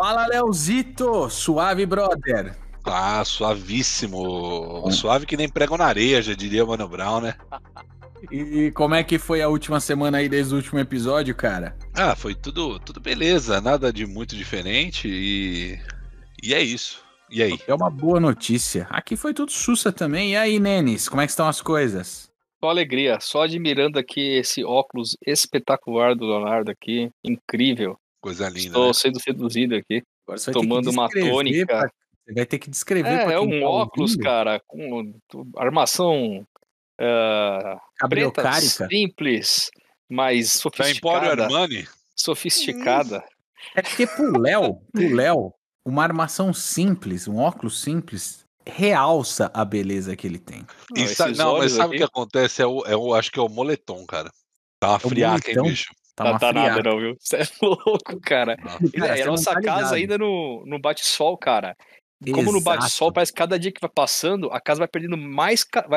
Fala, Leozito! Suave, brother! Ah, suavíssimo! Suave que nem prego na areia, já diria o Mano Brown, né? E como é que foi a última semana aí desde o último episódio, cara? Ah, foi tudo beleza, nada de muito diferente e é isso. E aí? É uma boa notícia. Aqui foi tudo sussa também. E aí, Nenes, como é que estão as coisas? Só alegria, só admirando aqui esse óculos espetacular do Leonardo aqui, incrível. Coisa linda. Estou, né, sendo seduzido aqui, agora você tomando uma tônica. Você vai ter que descrever. É um óculos, ouvindo, cara, com armação preta, simples, mas sofisticada. Sofisticada. É porque pro Léo, uma armação simples, um óculos simples, realça a beleza que ele tem. Mas sabe o que acontece? Acho que é o moletom, cara. Tá uma friaca, hein, bicho? Tá nada, não, viu? Você é louco, cara. Cara, é a nossa casa ainda no bate-sol, cara. Exato. Como no bate-sol, parece que cada dia que vai passando, a casa vai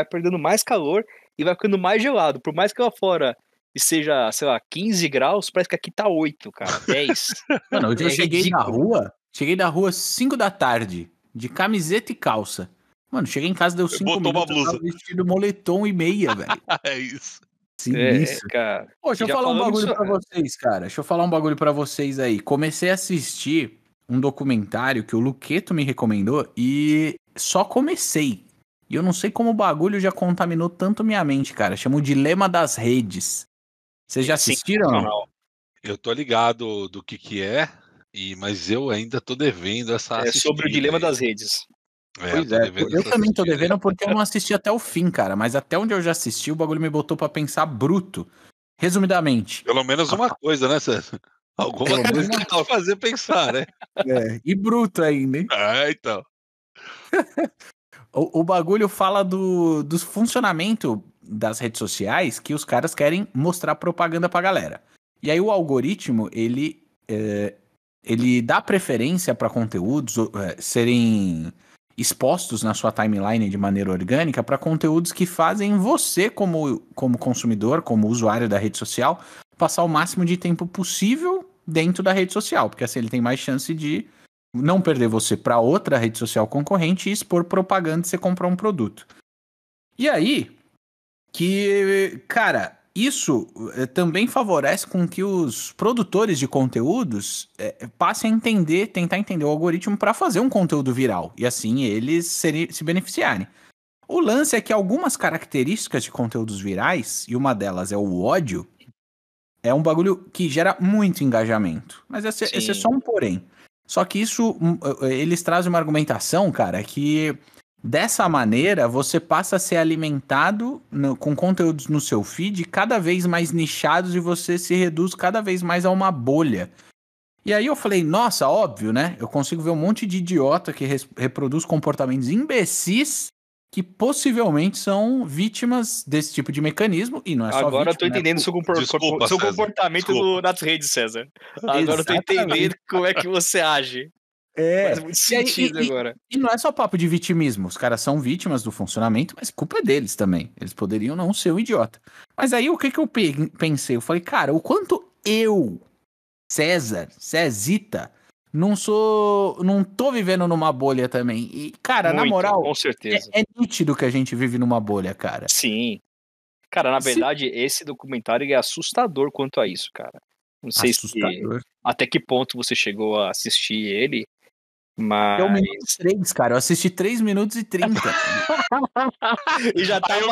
perdendo mais calor e vai ficando mais gelado. Por mais que lá fora e seja, sei lá, 15 graus, parece que aqui tá 8, cara, 10. Mano, eu cheguei na rua, 5 da tarde, de camiseta e calça. Mano, cheguei em casa, deu 5 minutos, uma blusa. Vestido moletom e meia, velho. É isso. Sim, isso. Cara. Pô, deixa eu falar um bagulho pra vocês, cara. Comecei a assistir um documentário que o Luqueto me recomendou e só comecei. E eu não sei como o bagulho já contaminou tanto minha mente, cara. Chama o Dilema das Redes. Vocês já assistiram? Não. Eu tô ligado do que é, mas eu ainda tô devendo essa assistida. É sobre o Dilema das Redes. Pois é, eu também tô devendo porque eu não assisti até o fim, cara. Mas até onde eu já assisti, o bagulho me botou pra pensar bruto. Resumidamente. Pelo menos uma coisa, né, César? Alguma coisa que vai fazer pensar, né? É, e bruto ainda, hein? Ah, então. O bagulho fala do funcionamento das redes sociais, que os caras querem mostrar propaganda pra galera. E aí o algoritmo, ele dá preferência pra conteúdos serem expostos na sua timeline de maneira orgânica para conteúdos que fazem você, como consumidor, como usuário da rede social, passar o máximo de tempo possível dentro da rede social, porque assim ele tem mais chance de não perder você para outra rede social concorrente e expor propaganda se você comprar um produto. E aí, cara, isso também favorece com que os produtores de conteúdos passem a tentar entender o algoritmo para fazer um conteúdo viral e assim eles se beneficiarem. O lance é que algumas características de conteúdos virais, e uma delas é o ódio, é um bagulho que gera muito engajamento. Mas esse é só um porém. Só que isso, eles trazem uma argumentação, cara, que dessa maneira, você passa a ser alimentado com conteúdos no seu feed cada vez mais nichados e você se reduz cada vez mais a uma bolha. E aí eu falei, nossa, óbvio, né? Eu consigo ver um monte de idiota que reproduz comportamentos imbecis que possivelmente são vítimas desse tipo de mecanismo. E não é só vítima. Agora eu tô entendendo, né? Seu comportamento nas redes, César. Agora eu tô entendendo como é que você age. Faz muito sentido agora. E não é só papo de vitimismo. Os caras são vítimas do funcionamento, mas a culpa é deles também. Eles poderiam não ser um idiota. Mas aí o que eu pensei? Eu falei, cara, o quanto eu, César, Cezita, não tô vivendo numa bolha também. E, cara, muito, na moral, com certeza. É nítido que a gente vive numa bolha, cara. Sim. Cara, na verdade, esse documentário é assustador quanto a isso, cara. Não sei até que ponto você chegou a assistir ele. Mas eu me 3, cara. Eu assisti 3 minutos e 30. E já tava...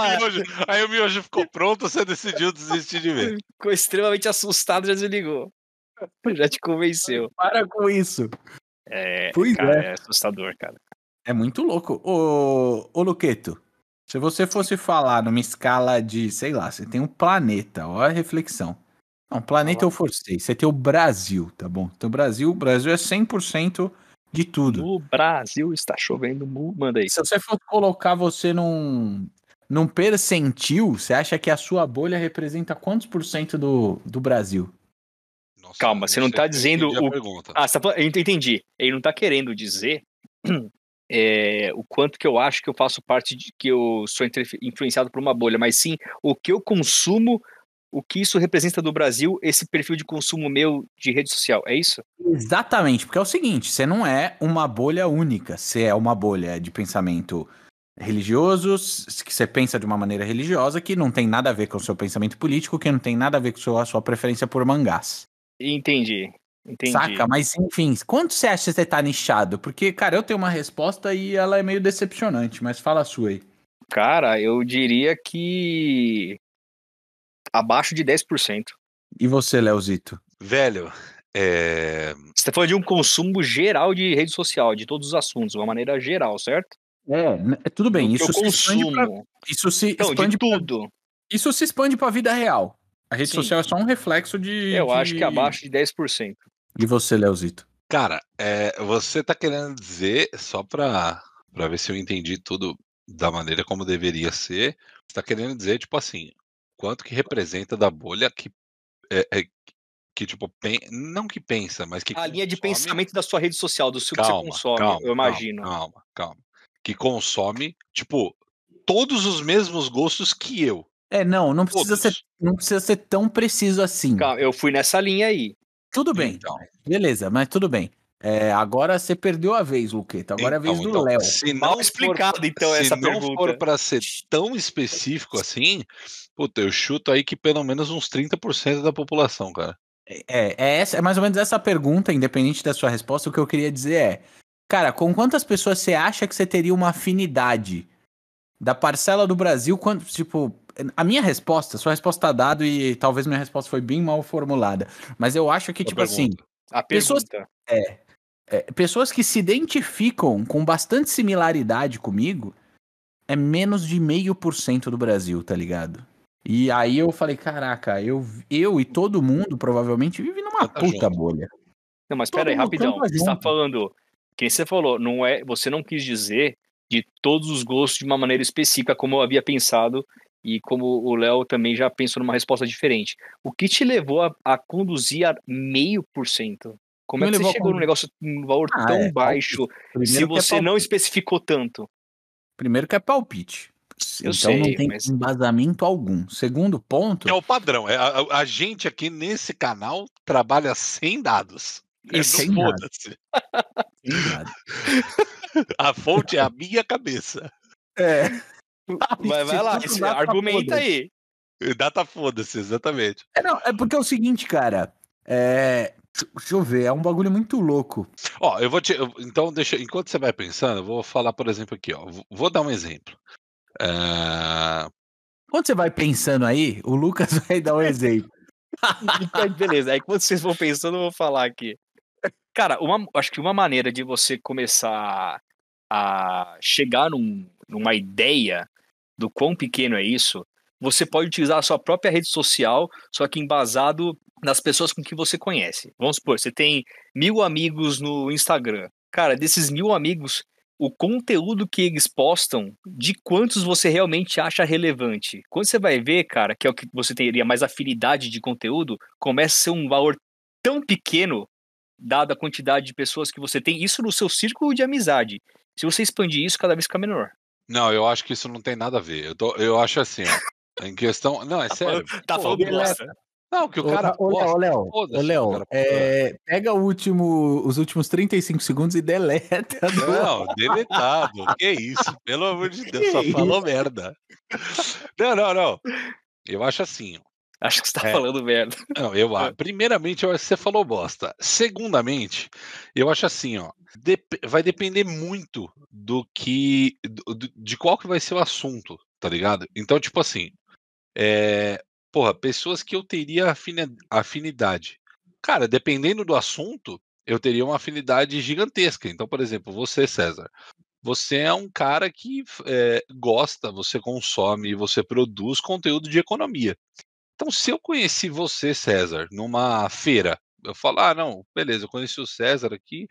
Aí o miojo ficou pronto, você decidiu desistir de ver. Ficou extremamente assustado, já desligou. Já te convenceu. Para com isso. É assustador, cara. É muito louco. Ô Luqueto, se você fosse falar numa escala de, sei lá, você tem um planeta, ó a reflexão. Não, planeta eu forcei. Você tem o Brasil, tá bom? Então o Brasil é 100% de tudo. O Brasil está chovendo, manda aí. Se você for colocar você num percentil, você acha que a sua bolha representa quantos por cento do Brasil? Nossa, calma, você não está dizendo o... eu entendi. Ele não está querendo dizer o quanto que eu acho que eu faço parte de que eu sou influenciado por uma bolha, mas sim o que eu consumo o que isso representa do Brasil, esse perfil de consumo meu de rede social, é isso? Exatamente, porque é o seguinte, você não é uma bolha única, você é uma bolha de pensamento religioso, que você pensa de uma maneira religiosa, que não tem nada a ver com o seu pensamento político, que não tem nada a ver com a sua preferência por mangás. Entendi, entendi. Saca? Mas enfim, quanto você acha que você tá nichado? Porque, cara, eu tenho uma resposta e ela é meio decepcionante, mas fala a sua aí. Cara, eu diria que... abaixo de 10%. E você, Leozito? Velho, Você falou de um consumo geral de rede social, de todos os assuntos, de uma maneira geral, certo? É, tudo bem. Isso se expande pra... Isso se expande de tudo. Isso se expande para a vida real. A rede social é só um reflexo de... Eu acho que abaixo de 10%. E você, Leozito? Cara, você tá querendo dizer, só para ver se eu entendi tudo da maneira como deveria ser, você tá querendo dizer, tipo assim... quanto que representa da bolha que tipo, não que pensa, mas que... a consome... linha de pensamento da sua rede social, do seu que você consome, eu imagino. Calma. Que consome, tipo, todos os mesmos gostos que eu. Não precisa ser tão preciso assim. Calma, eu fui nessa linha aí. Tudo bem, então. Beleza, mas tudo bem. Agora você perdeu a vez, Luqueto. Agora é a vez do Léo. Mal explicado, então, essa pergunta. Se não for pra ser tão específico assim, puta, eu chuto aí que pelo menos uns 30% da população, cara. É mais ou menos essa pergunta, independente da sua resposta, o que eu queria dizer é, cara, com quantas pessoas você acha que você teria uma afinidade da parcela do Brasil? Quando, tipo, a minha resposta, sua resposta tá dada e talvez minha resposta foi bem mal formulada, mas eu acho que, pessoas que se identificam com bastante similaridade comigo é menos de 0,5% do Brasil, tá ligado? E aí eu falei, caraca, eu e todo mundo provavelmente vive numa puta bolha. Não, mas peraí, rapidão, você tá falando, que você falou, você não quis dizer de todos os gostos de uma maneira específica, como eu havia pensado e como o Léo também já pensou numa resposta diferente. O que te levou a conduzir a 0,5%? Como é que você chegou num negócio, num valor tão baixo, se você não especificou tanto? Primeiro que é palpite. Não tem embasamento algum. Segundo ponto... é o padrão. A gente aqui nesse canal trabalha sem dados. Sem dados. A fonte é a minha cabeça. Vai lá, argumenta aí. Data foda-se, exatamente. É porque é o seguinte, cara... Deixa eu ver, é um bagulho muito louco. Então, enquanto você vai pensando, eu vou falar, por exemplo, aqui, ó. Vou dar um exemplo. Quando você vai pensando aí, o Lucas vai dar um exemplo. Beleza, aí quando vocês vão pensando, eu vou falar aqui. Cara, acho que uma maneira de você começar a chegar numa ideia do quão pequeno é isso, você pode utilizar a sua própria rede social, só que embasado nas pessoas com que você conhece. Vamos supor, você tem 1.000 amigos no Instagram. Cara, desses 1.000 amigos, o conteúdo que eles postam, de quantos você realmente acha relevante? Quando você vai ver, cara, que é o que você teria mais afinidade de conteúdo, começa a ser um valor tão pequeno, dada a quantidade de pessoas que você tem, isso no seu círculo de amizade. Se você expandir isso, cada vez fica menor. Não, eu acho que isso não tem nada a ver. Eu acho assim, ó, em questão... Não, é sério. Tá falando bosta. Não, que o cara... Léo, pega os últimos 35 segundos e deleta. Não, deletado. Que isso? Pelo amor de Deus, só falou merda. Não. Eu acho assim... Acho que você tá falando merda. Não, eu acho. Primeiramente, eu acho que você falou bosta. Segundamente, eu acho assim, ó. Vai depender muito do que... de qual que vai ser o assunto, tá ligado? Então, tipo assim... Porra, pessoas que eu teria afinidade. Cara, dependendo do assunto, eu teria uma afinidade gigantesca. Então, por exemplo, você, César, você é um cara que gosta, você consome, você produz conteúdo de economia. Então, se eu conheci você, César, numa feira, eu falo, não, beleza, eu conheci o César aqui,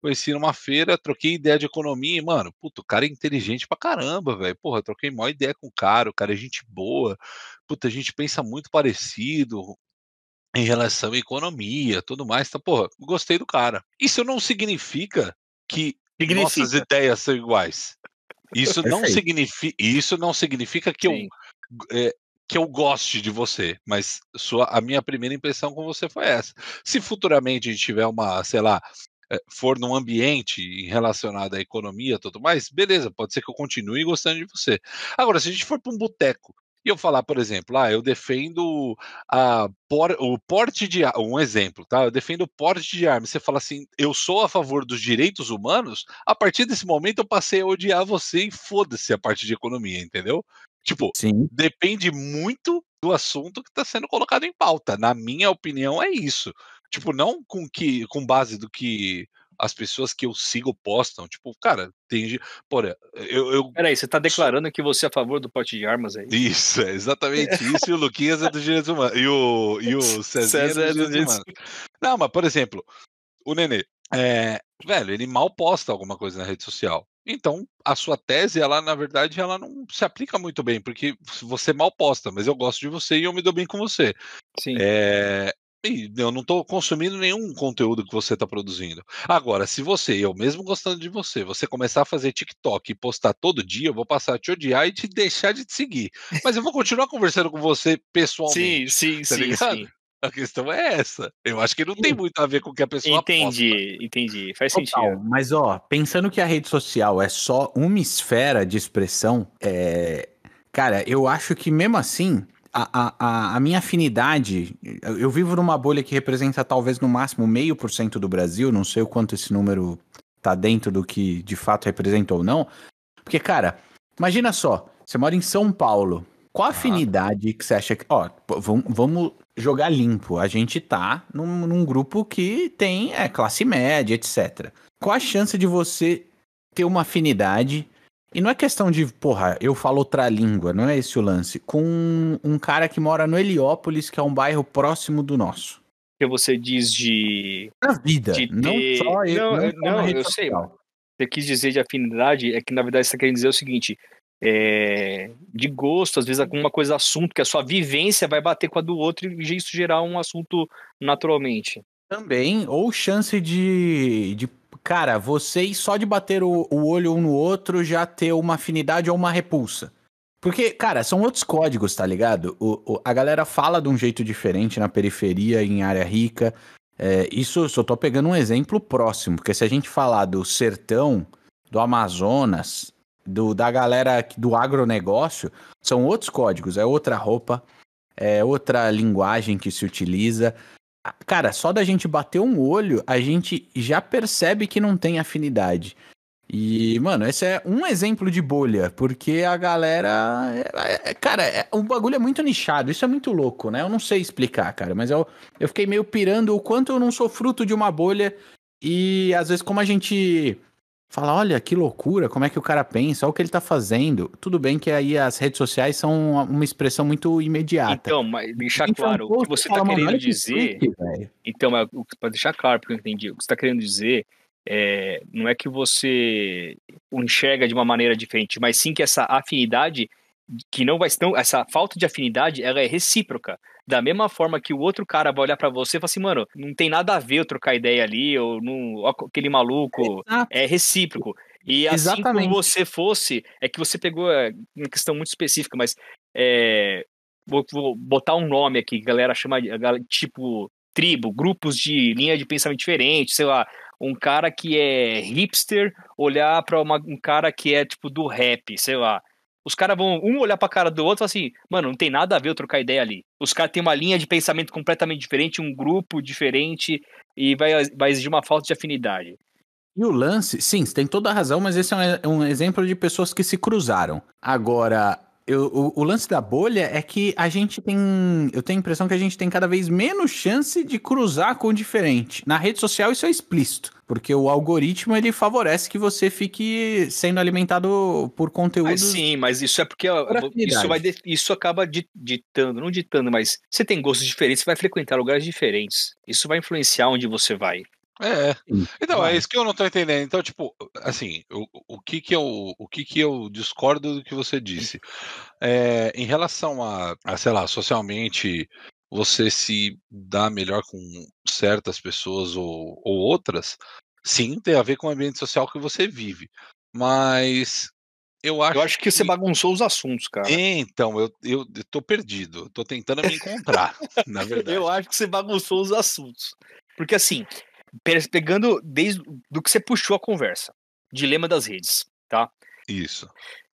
conheci numa feira, troquei ideia de economia e, mano, puto, o cara é inteligente pra caramba, velho. Porra, troquei maior ideia com o cara é gente boa. Puta, a gente pensa muito parecido em relação à economia, tudo mais. Tá, porra, gostei do cara. Isso não significa que nossas ideias são iguais. Isso não significa que eu que eu goste de você, mas a minha primeira impressão com você foi essa. Se futuramente a gente tiver uma, sei lá, for num ambiente relacionado à economia, tudo mais, beleza, pode ser que eu continue gostando de você. Agora, se a gente for para um boteco e eu falar, por exemplo, eu defendo o porte de armas, um exemplo, tá? Eu defendo o porte de armas. Você fala assim, eu sou a favor dos direitos humanos, a partir desse momento eu passei a odiar você e foda-se a parte de economia, entendeu? Tipo, sim, depende muito do assunto que está sendo colocado em pauta. Na minha opinião, é isso. Tipo, não com base do que as pessoas que eu sigo postam. Tipo, cara, tem... Porra, Peraí, você tá declarando que você é a favor do porte de armas aí? Isso, é exatamente isso. E o Luquinhas é dos direitos humanos. E o César é dos direitos humanos. Não, mas, por exemplo, o Nenê, velho, ele mal posta alguma coisa na rede social. Então, a sua tese, ela, na verdade, ela não se aplica muito bem, porque você mal posta, mas eu gosto de você e eu me dou bem com você. Sim. E eu não estou consumindo nenhum conteúdo que você está produzindo. Agora, se você, eu mesmo gostando de você, você começar a fazer TikTok e postar todo dia, eu vou passar a te odiar e te deixar de te seguir. Mas eu vou continuar conversando com você pessoalmente. Sim, sim, tá ligado? Sim. A questão é essa. Eu acho que não tem muito a ver com o que a pessoa Entendi. Faz sentido. Mas, pensando que a rede social é só uma esfera de expressão, cara, eu acho que mesmo assim, a minha afinidade... Eu vivo numa bolha que representa talvez no máximo 0,5% do Brasil, não sei o quanto esse número tá dentro do que de fato representa ou não. Porque, cara, imagina só, você mora em São Paulo, qual a afinidade que você acha que... vamos jogar limpo. A gente tá num grupo que tem classe média, etc. Qual a chance de você ter uma afinidade? E não é questão de, eu falo outra língua, não é esse o lance. Com um cara que mora no Heliópolis, que é um bairro próximo do nosso. Que você diz de... Na vida. De ter... Não só eu. Não, eu sei. Você quis dizer de afinidade, é que na verdade você tá querendo dizer o seguinte... de gosto, às vezes alguma coisa, assunto que a sua vivência vai bater com a do outro e isso gerar um assunto naturalmente. Também, ou chance de cara, vocês só de bater o olho um no outro já ter uma afinidade ou uma repulsa. Porque, cara, são outros códigos, tá ligado? A galera fala de um jeito diferente na periferia, em área rica. Isso eu só tô pegando um exemplo próximo, porque se a gente falar do sertão, do Amazonas... Da galera do agronegócio, são outros códigos, é outra roupa, é outra linguagem que se utiliza. Cara, só da gente bater um olho, a gente já percebe que não tem afinidade. E, mano, esse é um exemplo de bolha, porque a galera... o bagulho é muito nichado, isso é muito louco, né? Eu não sei explicar, cara, mas eu fiquei meio pirando o quanto eu não sou fruto de uma bolha e, às vezes, como a gente... Fala, olha, que loucura, como é que o cara pensa, olha o que ele tá fazendo. Tudo bem que aí as redes sociais são uma expressão muito imediata. Então, mas deixar claro, o que você tá querendo dizer... Então, para deixar claro, porque eu entendi, o que você tá querendo dizer não é que você enxerga de uma maneira diferente, mas sim que essa afinidade, que não vai... Então, essa falta de afinidade, ela é recíproca. Da mesma forma que o outro cara vai olhar pra você e falar assim, mano, não tem nada a ver eu trocar ideia ali, ou não, aquele maluco, é recíproco. E assim como você fosse, é que você pegou uma questão muito específica, mas vou botar um nome aqui, galera chama de, tipo, tribo, grupos de linha de pensamento diferente, sei lá, um cara que é hipster, olhar pra um cara que é, tipo, do rap, sei lá. Os caras vão um olhar pra cara do outro e falar assim, mano, não tem nada a ver eu trocar ideia ali. Os caras têm uma linha de pensamento completamente diferente, um grupo diferente, e vai exigir uma falta de afinidade. E o lance, sim, você tem toda a razão, mas esse é um exemplo de pessoas que se cruzaram. Agora, o lance da bolha é que a gente tem... Eu tenho a impressão que a gente tem cada vez menos chance de cruzar com o diferente. Na rede social isso é explícito, porque o algoritmo ele favorece que você fique sendo alimentado por conteúdos... Mas isso é porque isso acaba ditando, não ditando, mas você tem gostos diferentes, você vai frequentar lugares diferentes. Isso vai influenciar onde você vai. Então, é isso que eu não tô entendendo. Então, tipo, assim, o que eu discordo do que você disse. Em relação a, sei lá, socialmente... você se dá melhor com certas pessoas ou outras, sim, tem a ver com o ambiente social que você vive. Mas Eu acho que você bagunçou os assuntos, cara. Então, eu tô perdido. Tô tentando me encontrar, na verdade. Eu acho que você bagunçou os assuntos. Porque, assim, pegando desde do que você puxou a conversa. Dilema das redes, tá? Isso.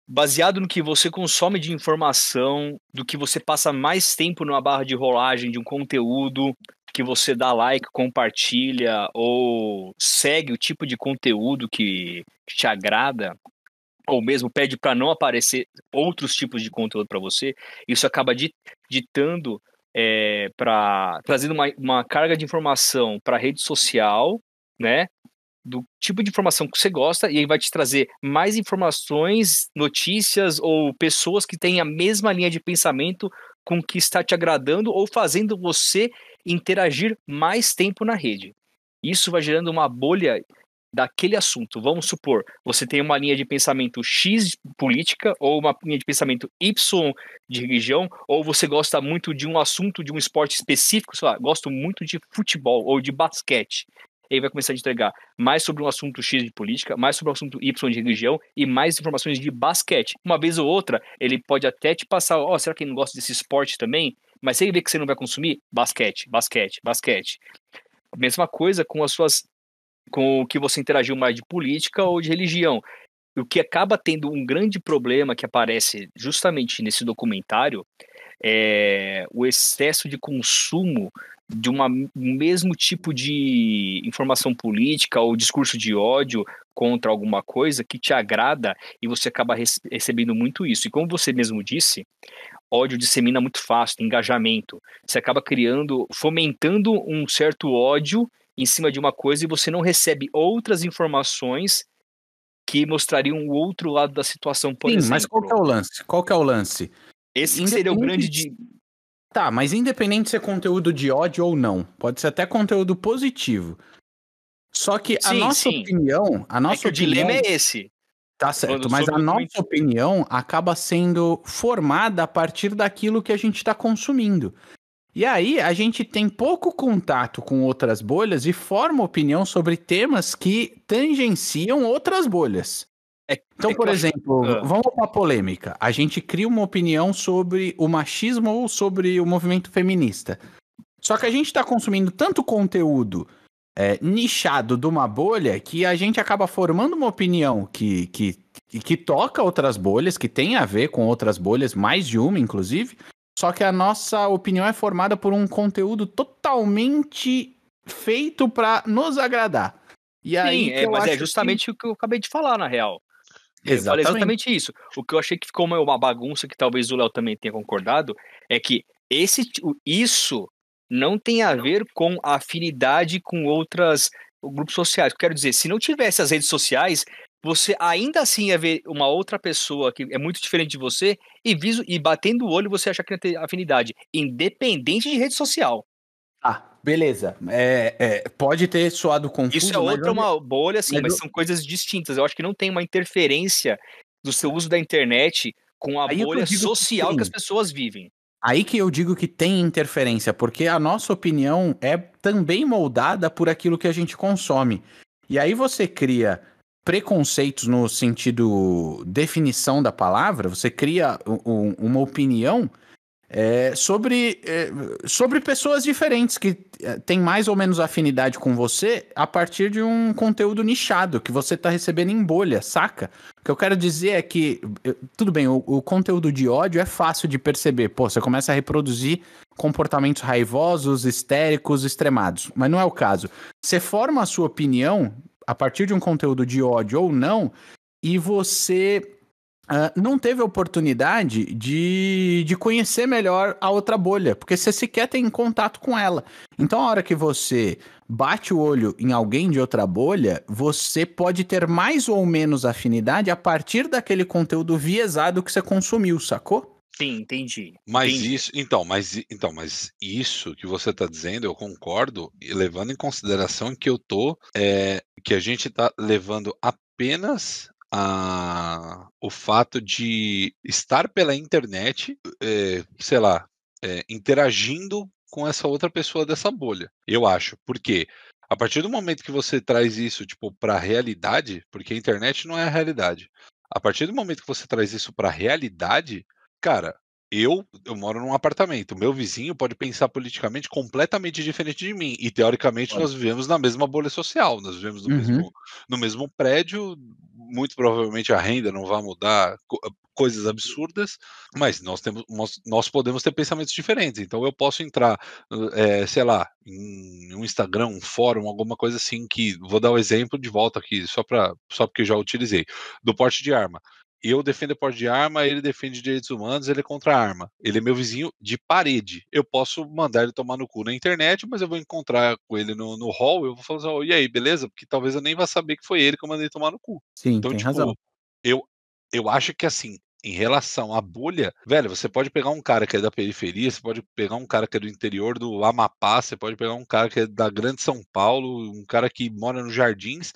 Baseado no que você consome de informação, do que você passa mais tempo numa barra de rolagem de um conteúdo, que você dá like, compartilha ou segue o tipo de conteúdo que te agrada, ou mesmo pede para não aparecer outros tipos de conteúdo para você, isso acaba ditando, trazendo uma carga de informação para a rede social, né, do tipo de informação que você gosta, e aí vai te trazer mais informações, notícias ou pessoas que têm a mesma linha de pensamento com o que está te agradando ou fazendo você interagir mais tempo na rede. Isso vai gerando uma bolha daquele assunto. Vamos supor, você tem uma linha de pensamento X política, ou uma linha de pensamento Y de religião, ou você gosta muito de um assunto, de um esporte específico, sei lá, gosto muito de futebol ou de basquete. Ele vai começar a entregar mais sobre um assunto X de política, mais sobre um assunto Y de religião e mais informações de basquete. Uma vez ou outra, ele pode até te passar, será que ele não gosta desse esporte também? Mas se ele vê que você não vai consumir, basquete. Mesma coisa com o que você interagiu mais de política ou de religião. O que acaba tendo um grande problema que aparece justamente nesse documentário é o excesso de consumo de um mesmo tipo de informação política ou discurso de ódio contra alguma coisa que te agrada, e você acaba recebendo muito isso. E como você mesmo disse, ódio dissemina muito fácil, tem engajamento. Você acaba fomentando um certo ódio em cima de uma coisa e você não recebe outras informações que mostrariam o outro lado da situação, por exemplo. Mas qual que é o lance? Esse seria o grande... Tá, mas independente de ser conteúdo de ódio ou não, pode ser até conteúdo positivo. Só que a nossa opinião... O dilema é esse. Tá certo, mas a nossa opinião acaba sendo formada a partir daquilo que a gente está consumindo. E aí a gente tem pouco contato com outras bolhas e forma opinião sobre temas que tangenciam outras bolhas. Então, por exemplo, vamos para a polêmica. A gente cria uma opinião sobre o machismo ou sobre o movimento feminista. Só que a gente está consumindo tanto conteúdo nichado de uma bolha que a gente acaba formando uma opinião que toca outras bolhas, que tem a ver com outras bolhas, mais de uma, inclusive. Só que a nossa opinião é formada por um conteúdo totalmente feito para nos agradar. E aí, mas é justamente o que eu acabei de falar, na real. Exatamente isso. O que eu achei que ficou uma bagunça, que talvez o Léo também tenha concordado, é que isso não tem a ver com afinidade com outros grupos sociais. Quero dizer, se não tivesse as redes sociais, você ainda assim ia ver uma outra pessoa que é muito diferente de você e batendo o olho você acha que não tem afinidade, independente de rede social. Beleza, pode ter soado confuso. Isso é uma bolha, assim, mas são coisas distintas. Eu acho que não tem uma interferência do seu uso da internet com a bolha social que as pessoas vivem. Aí que eu digo que tem interferência, porque a nossa opinião é também moldada por aquilo que a gente consome. E aí você cria preconceitos no sentido definição da palavra, você cria uma opinião... sobre pessoas diferentes que têm mais ou menos afinidade com você a partir de um conteúdo nichado que você está recebendo em bolha, saca? O que eu quero dizer é que, tudo bem, o conteúdo de ódio é fácil de perceber. Pô, você começa a reproduzir comportamentos raivosos, histéricos, extremados. Mas não é o caso. Você forma a sua opinião a partir de um conteúdo de ódio ou não e você... não teve oportunidade de conhecer melhor a outra bolha, porque você sequer tem contato com ela. Então, a hora que você bate o olho em alguém de outra bolha, você pode ter mais ou menos afinidade a partir daquele conteúdo viesado que você consumiu, sacou? Sim, entendi. Mas isso que você está dizendo, eu concordo, levando em consideração que que a gente está levando apenas... o fato de estar pela internet, interagindo com essa outra pessoa dessa bolha, eu acho, porque a partir do momento que você traz isso, tipo, pra realidade, porque a internet não é a realidade, A partir do momento que você traz isso para a realidade, cara, eu moro num apartamento, meu vizinho pode pensar politicamente completamente diferente de mim, e teoricamente nós vivemos na mesma bolha social, nós vivemos no mesmo prédio, muito provavelmente a renda não vai mudar, coisas absurdas, mas nós podemos ter pensamentos diferentes, então eu posso entrar, sei lá, em um Instagram, um fórum, alguma coisa assim, que, vou dar um exemplo de volta aqui, só porque eu já utilizei, do porte de arma. Eu defendo o porte de arma, ele defende direitos humanos, ele é contra a arma. Ele é meu vizinho de parede. Eu posso mandar ele tomar no cu na internet, mas eu vou encontrar com ele no hall, eu vou falar assim, oh, e aí, beleza? Porque talvez eu nem vá saber que foi ele que eu mandei tomar no cu. Sim, então, tem razão. Eu acho que assim, em relação à bolha, velho, você pode pegar um cara que é da periferia, você pode pegar um cara que é do interior do Amapá, você pode pegar um cara que é da Grande São Paulo, um cara que mora no Jardins.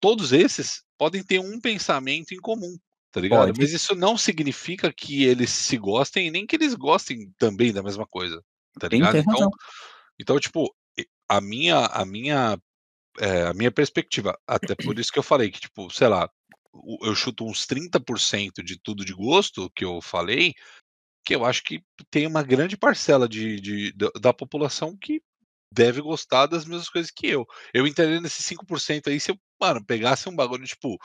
Todos esses podem ter um pensamento em comum. Tá ligado? Mas isso não significa que eles se gostem, nem que eles gostem também da mesma coisa, tá ligado? Então, tipo, a minha perspectiva, até por isso que eu falei que, tipo, sei lá, eu chuto uns 30% de tudo de gosto que eu falei, que eu acho que tem uma grande parcela da população que deve gostar das mesmas coisas que eu. Eu entraria nesse 5% aí se eu, mano, pegasse um bagulho, tipo,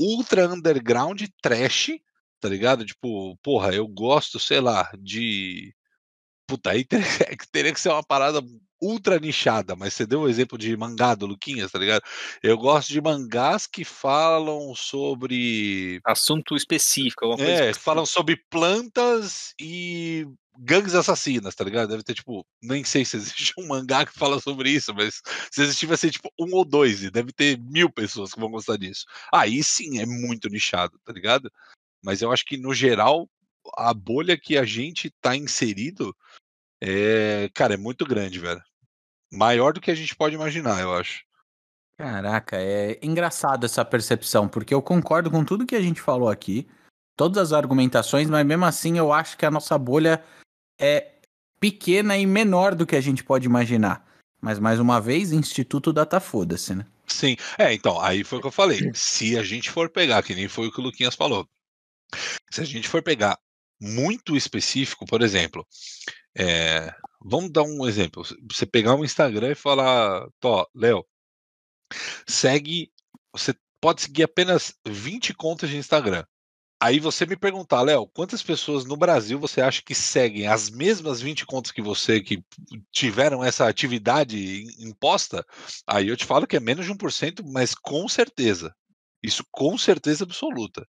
ultra underground trash, tá ligado? Tipo, porra, eu gosto, sei lá, de... Puta, aí teria que ser uma parada ultra nichada, mas você deu um exemplo de mangá do Luquinhas, tá ligado? Eu gosto de mangás que falam sobre... assunto específico. Alguma coisa específica. Falam sobre plantas e gangues assassinas, tá ligado? Deve ter, tipo, nem sei se existe um mangá que fala sobre isso, mas se existir vai ser, tipo, um ou dois, e deve ter 1000 pessoas que vão gostar disso. Aí sim é muito nichado, tá ligado? Mas eu acho que, no geral, a bolha que a gente tá inserido cara, é muito grande, velho. Maior do que a gente pode imaginar, eu acho. Caraca, é engraçado essa percepção, porque eu concordo com tudo que a gente falou aqui, todas as argumentações, mas mesmo assim eu acho que a nossa bolha é pequena e menor do que a gente pode imaginar. Mas, mais uma vez, Instituto Data Foda-se, né? Sim. Então, aí foi o que eu falei. Se a gente for pegar, que nem foi o que o Luquinhas falou, se a gente for pegar muito específico, por exemplo, vamos dar um exemplo. Você pegar um Instagram e falar, Tó, Léo, segue, você pode seguir apenas 20 contas de Instagram. Aí você me perguntar, Léo, quantas pessoas no Brasil você acha que seguem as mesmas 20 contas que você, que tiveram essa atividade imposta? Aí eu te falo que é menos de 1%, mas com certeza. Isso com certeza absoluta.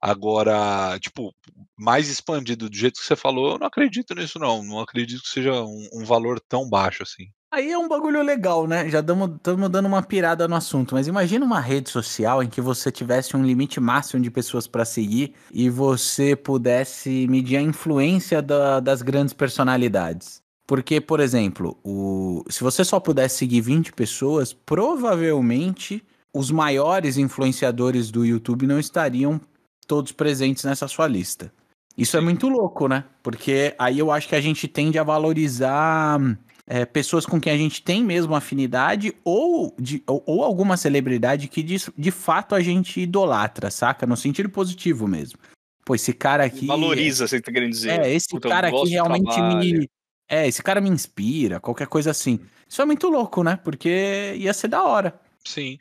Agora, tipo, mais expandido do jeito que você falou, eu não acredito nisso não. Não acredito que seja um valor tão baixo assim. Aí é um bagulho legal, né? Já estamos dando uma pirada no assunto, mas imagina uma rede social em que você tivesse um limite máximo de pessoas para seguir e você pudesse medir a influência das grandes personalidades. Porque, por exemplo, se você só pudesse seguir 20 pessoas, provavelmente os maiores influenciadores do YouTube não estariam todos presentes nessa sua lista. Isso é muito louco, né? Porque aí eu acho que a gente tende a valorizar... pessoas com quem a gente tem mesmo afinidade ou alguma celebridade que de fato a gente idolatra, saca? No sentido positivo mesmo. Pô, esse cara aqui... valoriza, você tá querendo dizer. Esse puta, cara aqui realmente me... esse cara me inspira, qualquer coisa assim. Isso é muito louco, né? Porque ia ser da hora. Sim,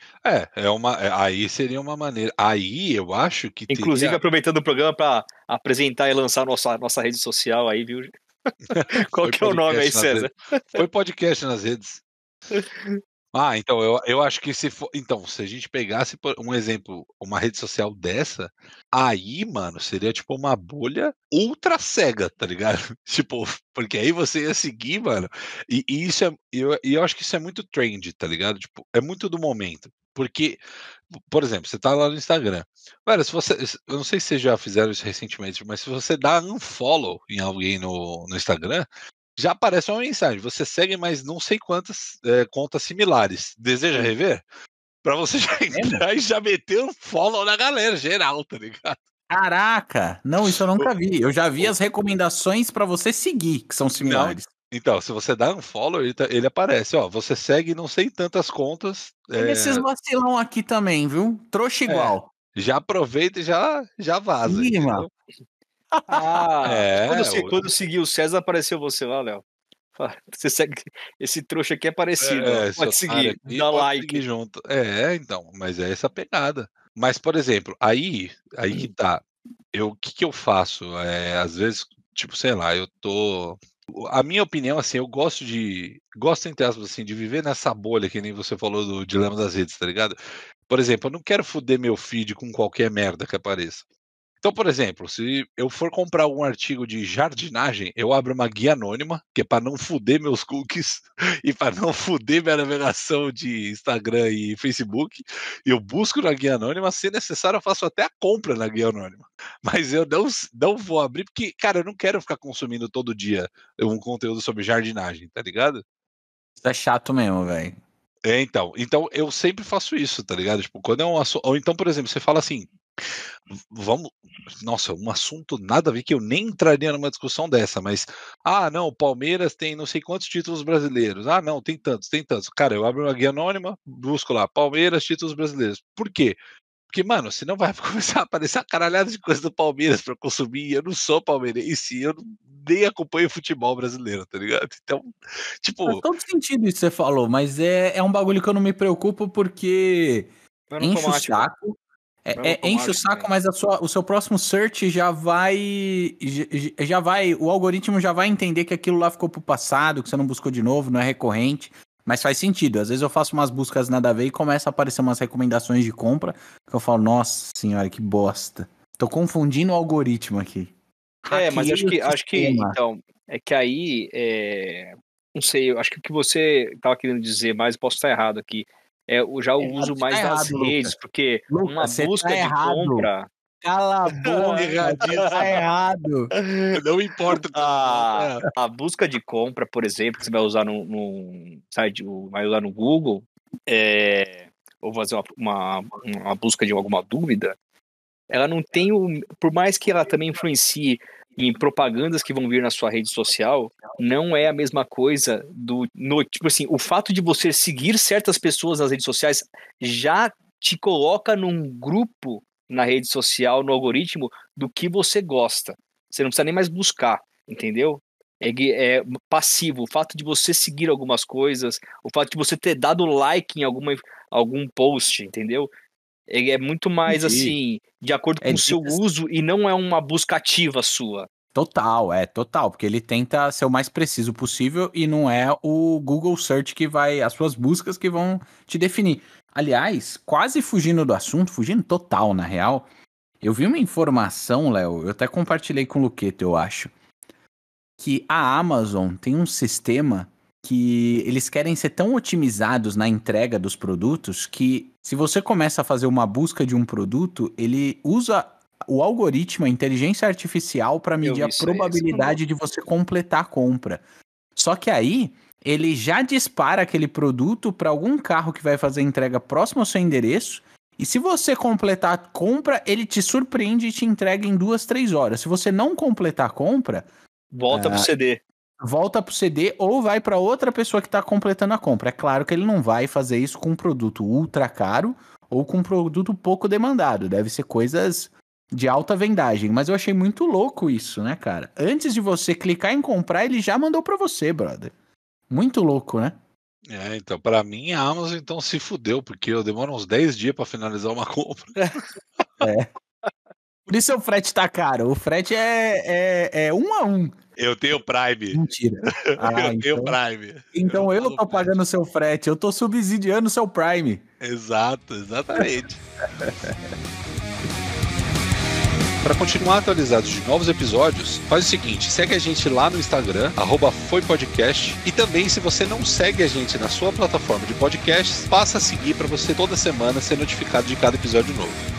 aí seria uma maneira. Aí eu acho que... inclusive aproveitando o programa para apresentar e lançar a nossa rede social aí, viu? Qual que é o nome aí, César? Foi podcast nas redes. Então, eu acho que se a gente pegasse um exemplo, uma rede social dessa, aí, mano, seria tipo uma bolha ultra cega, tá ligado? Tipo, porque aí você ia seguir, mano. E isso eu acho que isso é muito trend, tá ligado? Tipo, é muito do momento. Porque, por exemplo, você tá lá no Instagram. Velho, se você... eu não sei se vocês já fizeram isso recentemente, mas se você dá unfollow em alguém no Instagram, já aparece uma mensagem. Você segue mais não sei quantas contas similares. Deseja rever? Pra você já entrar e já meter um follow na galera geral, tá ligado? Caraca! Não, isso eu nunca vi. Eu já vi as recomendações pra você seguir, que são similares. Não. Então, se você dá um follow, ele aparece, ó, você segue não sei tantas contas. Tem esses vacilão aqui também, viu? Trouxa igual. já aproveita e já vaza. Sim, mano. Ah, é, quando eu segui o César, apareceu você lá, Léo. Você segue, esse trouxa aqui é parecido. É, pode seguir, aqui, dá pode like. Seguir junto. É, então, mas é essa pegada. Mas, por exemplo, aí que tá. O que que eu faço? Às vezes, tipo, sei lá, eu tô... A minha opinião, assim, eu gosto, entre aspas, assim, de viver nessa bolha, que nem você falou do Dilema das Redes, tá ligado? Por exemplo, eu não quero foder meu feed com qualquer merda que apareça. Então, por exemplo, se eu for comprar algum artigo de jardinagem, eu abro uma guia anônima, que é pra não foder meus cookies e pra não foder minha navegação de Instagram e Facebook. Eu busco na guia anônima, se necessário eu faço até a compra na guia anônima. Mas eu não vou abrir, porque, cara, eu não quero ficar consumindo todo dia um conteúdo sobre jardinagem, tá ligado? Isso é chato mesmo, velho. É, então eu sempre faço isso, tá ligado? Tipo, quando é um assunto... Ou então, por exemplo, você fala assim... Vamos, nossa, um assunto nada a ver, que eu nem entraria numa discussão dessa, mas, ah, não, o Palmeiras tem não sei quantos títulos brasileiros, ah, não, tem tantos, cara, eu abro uma guia anônima, busco lá, Palmeiras, títulos brasileiros. Por quê? Porque, mano, senão vai começar a aparecer uma caralhada de coisa do Palmeiras pra eu consumir, eu não sou palmeirense, eu nem acompanho o futebol brasileiro, tá ligado? Então, tipo... Faz todo sentido isso que você falou, mas é um bagulho que eu não me preocupo, porque enche o saco. Enche o saco, né? Mas o seu próximo search já vai, o algoritmo já vai entender que aquilo lá ficou pro passado, que você não buscou de novo, não é recorrente, mas faz sentido. Às vezes eu faço umas buscas nada a ver e começa a aparecer umas recomendações de compra que eu falo, nossa senhora, que bosta. Tô confundindo o algoritmo aqui. Mas acho que então, é que aí, não sei, eu acho que o que você tava querendo dizer, mas posso estar errado aqui. Eu já uso mais das redes, porque uma busca de compra... Cala a boca, tá errado. Não importa. A busca de compra, por exemplo, que você vai usar no site, vai usar no Google, ou fazer uma busca de alguma dúvida, ela não tem por mais que ela também influencie em propagandas que vão vir na sua rede social, não é a mesma coisa tipo assim, o fato de você seguir certas pessoas nas redes sociais já te coloca num grupo na rede social, no algoritmo, do que você gosta. Você não precisa nem mais buscar, entendeu? É passivo. O fato de você seguir algumas coisas, o fato de você ter dado like em algum post, entendeu? Ele é muito mais, assim, de acordo com o seu uso e não é uma busca ativa sua. Total, porque ele tenta ser o mais preciso possível e não é o Google Search que vai, as suas buscas que vão te definir. Aliás, quase fugindo do assunto, fugindo total, na real, eu vi uma informação, Léo, eu até compartilhei com o Luqueto, eu acho, que a Amazon tem um sistema que eles querem ser tão otimizados na entrega dos produtos que se você começa a fazer uma busca de um produto, ele usa o algoritmo, a inteligência artificial, para medir a probabilidade de você completar a compra. Só que aí, ele já dispara aquele produto para algum carro que vai fazer entrega próximo ao seu endereço. E se você completar a compra, ele te surpreende e te entrega em 2-3 horas. Se você não completar a compra... Volta pro CD. Volta pro CD ou vai para outra pessoa que tá completando a compra. É claro que ele não vai fazer isso com um produto ultra caro ou com um produto pouco demandado. Deve ser coisas de alta vendagem. Mas eu achei muito louco isso, né, cara? Antes de você clicar em comprar, ele já mandou para você, brother. Muito louco, né? Então, para mim, a Amazon então se fudeu, porque eu demoro uns 10 dias para finalizar uma compra. Por isso o frete tá caro. O frete é 1 a 1. Eu tenho Prime. Mentira. Tenho Prime. Então eu tô pagando o seu frete, eu tô subsidiando o seu Prime. Exato, exatamente. Para continuar atualizado de novos episódios, faz o seguinte, segue a gente lá no Instagram, @foipodcast, e também, se você não segue a gente na sua plataforma de podcasts, passa a seguir para você toda semana ser notificado de cada episódio novo.